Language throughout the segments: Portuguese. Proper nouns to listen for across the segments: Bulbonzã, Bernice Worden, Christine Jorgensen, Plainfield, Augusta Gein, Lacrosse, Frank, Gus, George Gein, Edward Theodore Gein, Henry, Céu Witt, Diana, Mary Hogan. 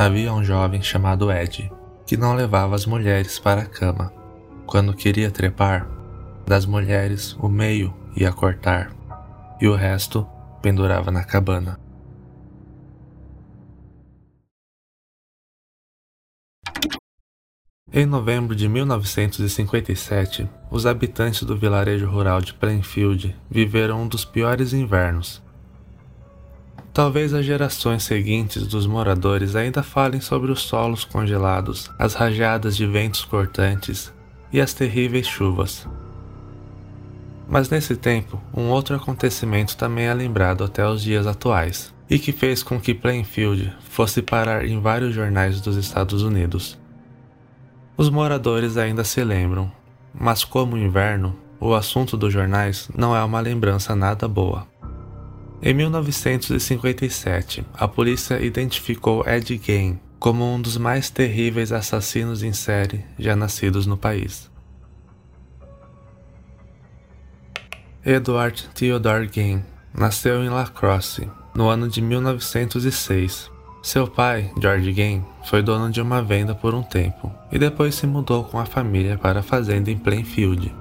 Havia um jovem chamado Ed, que não levava as mulheres para a cama. Quando queria trepar, das mulheres o meio ia cortar, e o resto pendurava na cabana. Em novembro de 1957, os habitantes do vilarejo rural de Plainfield viveram um dos piores invernos. Talvez as gerações seguintes dos moradores ainda falem sobre os solos congelados, as rajadas de ventos cortantes e as terríveis chuvas. Mas nesse tempo, um outro acontecimento também é lembrado até os dias atuais, e que fez com que Plainfield fosse parar em vários jornais dos Estados Unidos. Os moradores ainda se lembram, mas como o inverno, o assunto dos jornais não é uma lembrança nada boa. Em 1957, a polícia identificou Ed Gein como um dos mais terríveis assassinos em série já nascidos no país. Edward Theodore Gein nasceu em Lacrosse no ano de 1906. Seu pai, George Gein, foi dono de uma venda por um tempo e depois se mudou com a família para a fazenda em Plainfield.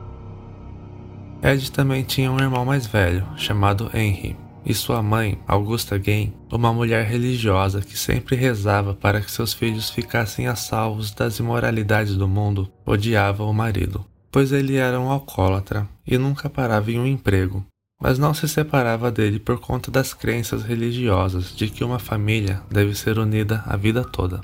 Ed também tinha um irmão mais velho, chamado Henry, e sua mãe, Augusta Gein, uma mulher religiosa que sempre rezava para que seus filhos ficassem a salvos das imoralidades do mundo, odiava o marido, pois ele era um alcoólatra e nunca parava em um emprego, mas não se separava dele por conta das crenças religiosas de que uma família deve ser unida a vida toda.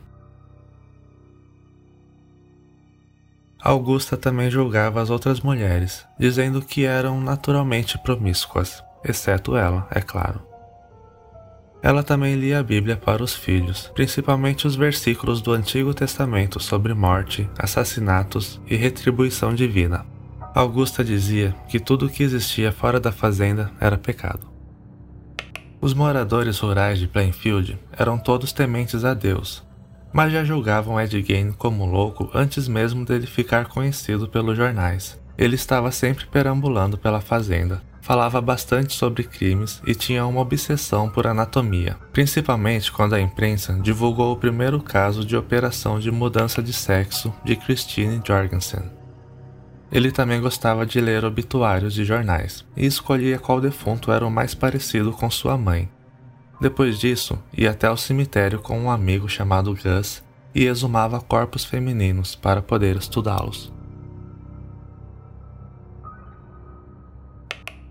Augusta também julgava as outras mulheres, dizendo que eram naturalmente promíscuas, exceto ela, é claro. Ela também lia a Bíblia para os filhos, principalmente os versículos do Antigo Testamento sobre morte, assassinatos e retribuição divina. Augusta dizia que tudo o que existia fora da fazenda era pecado. Os moradores rurais de Plainfield eram todos tementes a Deus, mas já julgavam Ed Gein como louco antes mesmo dele ficar conhecido pelos jornais. Ele estava sempre perambulando pela fazenda, falava bastante sobre crimes e tinha uma obsessão por anatomia, principalmente quando a imprensa divulgou o primeiro caso de operação de mudança de sexo de Christine Jorgensen. Ele também gostava de ler obituários de jornais e escolhia qual defunto era o mais parecido com sua mãe. Depois disso, ia até o cemitério com um amigo chamado Gus e exumava corpos femininos para poder estudá-los.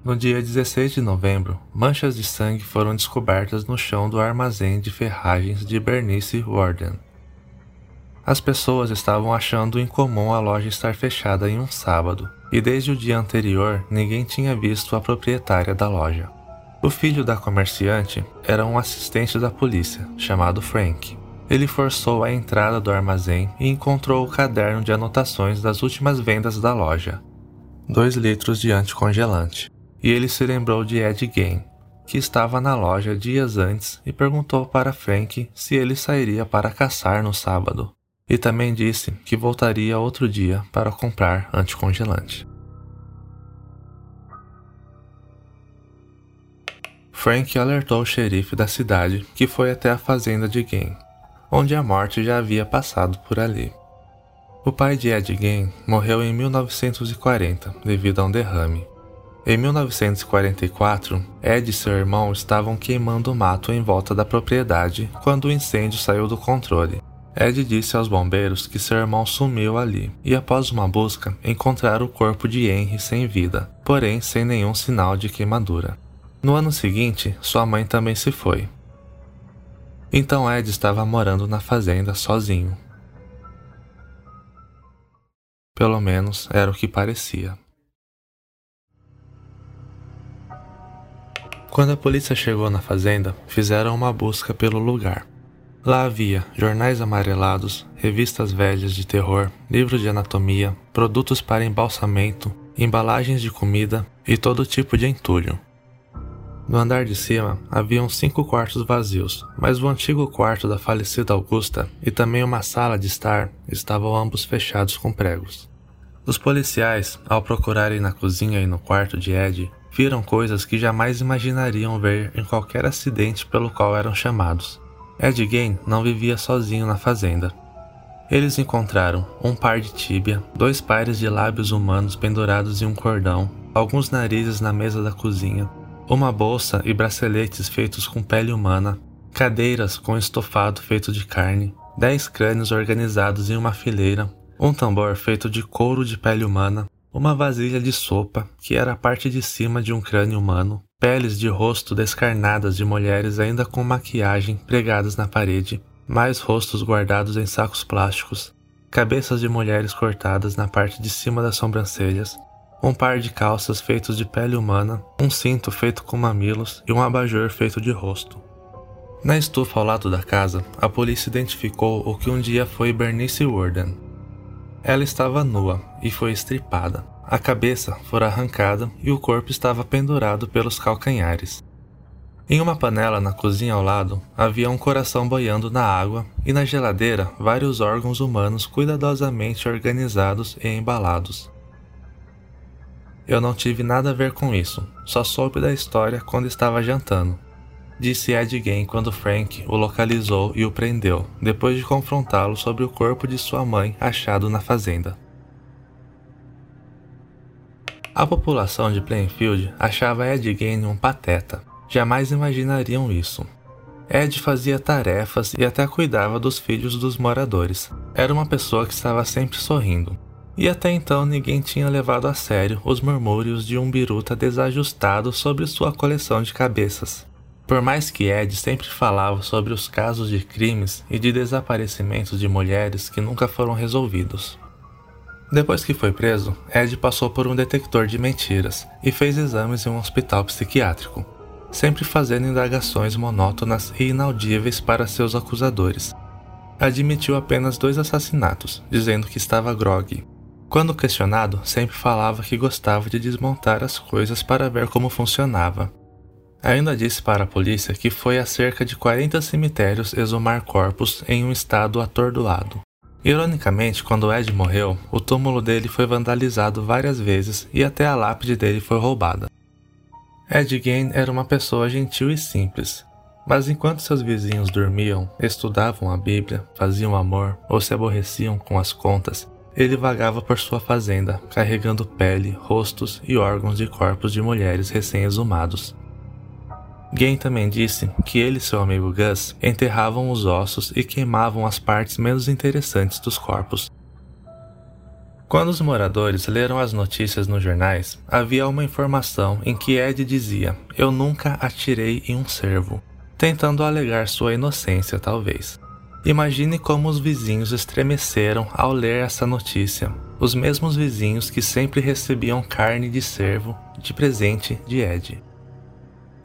No dia 16 de novembro, manchas de sangue foram descobertas no chão do armazém de ferragens de Bernice Worden. As pessoas estavam achando incomum a loja estar fechada em um sábado, e desde o dia anterior ninguém tinha visto a proprietária da loja. O filho da comerciante era um assistente da polícia, chamado Frank. Ele forçou a entrada do armazém e encontrou o caderno de anotações das últimas vendas da loja, 2 litros de anticongelante, e ele se lembrou de Ed Gein, que estava na loja dias antes, e perguntou para Frank se ele sairia para caçar no sábado. E também disse que voltaria outro dia para comprar anticongelante. Frank alertou o xerife da cidade, que foi até a fazenda de Gein, onde a morte já havia passado por ali. O pai de Ed Gein morreu em 1940 devido a um derrame. Em 1944, Ed e seu irmão estavam queimando o mato em volta da propriedade quando o incêndio saiu do controle. Ed disse aos bombeiros que seu irmão sumiu ali, e após uma busca, encontraram o corpo de Henry sem vida, porém sem nenhum sinal de queimadura. No ano seguinte, sua mãe também se foi. Então Ed estava morando na fazenda sozinho. Pelo menos era o que parecia. Quando a polícia chegou na fazenda, fizeram uma busca pelo lugar. Lá havia jornais amarelados, revistas velhas de terror, livros de anatomia, produtos para embalsamento, embalagens de comida e todo tipo de entulho. No andar de cima, haviam 5 quartos vazios, mas o antigo quarto da falecida Augusta e também uma sala de estar estavam ambos fechados com pregos. Os policiais, ao procurarem na cozinha e no quarto de Ed, viram coisas que jamais imaginariam ver em qualquer acidente pelo qual eram chamados. Ed Gein não vivia sozinho na fazenda. Eles encontraram um par de tíbia, 2 pares de lábios humanos pendurados em um cordão, alguns narizes na mesa da cozinha, uma bolsa e braceletes feitos com pele humana, cadeiras com estofado feito de carne, 10 crânios organizados em uma fileira, um tambor feito de couro de pele humana, uma vasilha de sopa, que era a parte de cima de um crânio humano, peles de rosto descarnadas de mulheres ainda com maquiagem pregadas na parede, mais rostos guardados em sacos plásticos, cabeças de mulheres cortadas na parte de cima das sobrancelhas, um par de calças feitos de pele humana, um cinto feito com mamilos e um abajur feito de rosto. Na estufa ao lado da casa, a polícia identificou o que um dia foi Bernice Worden. Ela estava nua e foi estripada. A cabeça fora arrancada e o corpo estava pendurado pelos calcanhares. Em uma panela na cozinha ao lado, havia um coração boiando na água e na geladeira vários órgãos humanos cuidadosamente organizados e embalados. Eu não tive nada a ver com isso, só soube da história quando estava jantando, disse Ed Gein quando Frank o localizou e o prendeu, depois de confrontá-lo sobre o corpo de sua mãe achado na fazenda. A população de Plainfield achava Ed Gein um pateta. Jamais imaginariam isso. Ed fazia tarefas e até cuidava dos filhos dos moradores. Era uma pessoa que estava sempre sorrindo. E até então ninguém tinha levado a sério os murmúrios de um biruta desajustado sobre sua coleção de cabeças. Por mais que Ed sempre falava sobre os casos de crimes e de desaparecimentos de mulheres que nunca foram resolvidos. Depois que foi preso, Ed passou por um detector de mentiras e fez exames em um hospital psiquiátrico, sempre fazendo indagações monótonas e inaudíveis para seus acusadores. Admitiu apenas 2 assassinatos, dizendo que estava grogue. Quando questionado, sempre falava que gostava de desmontar as coisas para ver como funcionava. Ainda disse para a polícia que foi a cerca de 40 cemitérios exumar corpos em um estado atordoado. Ironicamente, quando Ed morreu, o túmulo dele foi vandalizado várias vezes e até a lápide dele foi roubada. Ed Gein era uma pessoa gentil e simples, mas enquanto seus vizinhos dormiam, estudavam a Bíblia, faziam amor ou se aborreciam com as contas, ele vagava por sua fazenda, carregando pele, rostos e órgãos de corpos de mulheres recém-exumados. Gein também disse que ele e seu amigo Gus enterravam os ossos e queimavam as partes menos interessantes dos corpos. Quando os moradores leram as notícias nos jornais, havia uma informação em que Ed dizia "Eu nunca atirei em um cervo", tentando alegar sua inocência, talvez. Imagine como os vizinhos estremeceram ao ler essa notícia, os mesmos vizinhos que sempre recebiam carne de cervo de presente de Ed.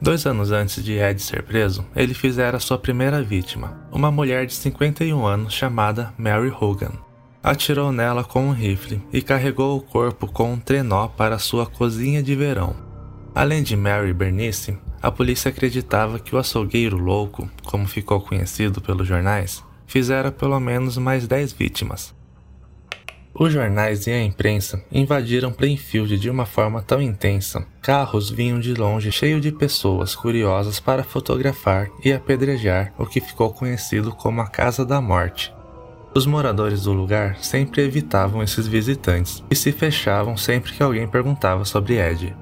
2 anos antes de Ed ser preso, ele fizera sua primeira vítima, uma mulher de 51 anos chamada Mary Hogan. Atirou nela com um rifle e carregou o corpo com um trenó para sua cozinha de verão. Além de Mary e Bernice, a polícia acreditava que o açougueiro louco, como ficou conhecido pelos jornais, fizera pelo menos mais 10 vítimas. Os jornais e a imprensa invadiram Plainfield de uma forma tão intensa. Carros vinham de longe cheios de pessoas curiosas para fotografar e apedrejar o que ficou conhecido como a Casa da Morte. Os moradores do lugar sempre evitavam esses visitantes e se fechavam sempre que alguém perguntava sobre Ed.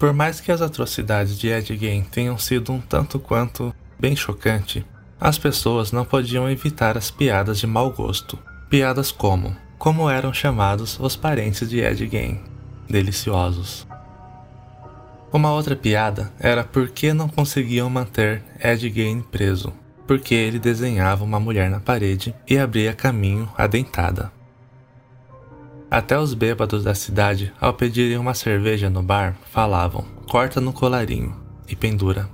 Por mais que as atrocidades de Ed Gein tenham sido um tanto quanto bem chocante, as pessoas não podiam evitar as piadas de mau gosto. Piadas como eram chamados os parentes de Ed Gein, deliciosos. Uma outra piada era por que não conseguiam manter Ed Gein preso, porque ele desenhava uma mulher na parede e abria caminho à dentada. Até os bêbados da cidade, ao pedirem uma cerveja no bar, falavam "corta no colarinho" e "pendura".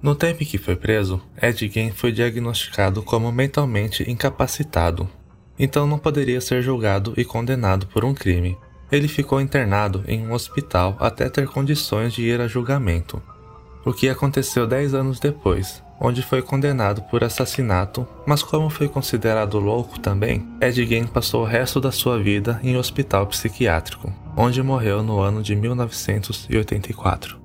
No tempo em que foi preso, Ed Gein foi diagnosticado como mentalmente incapacitado, então não poderia ser julgado e condenado por um crime. Ele ficou internado em um hospital até ter condições de ir a julgamento, o que aconteceu 10 anos depois, onde foi condenado por assassinato, mas como foi considerado louco também, Ed Gein passou o resto da sua vida em um hospital psiquiátrico, onde morreu no ano de 1984.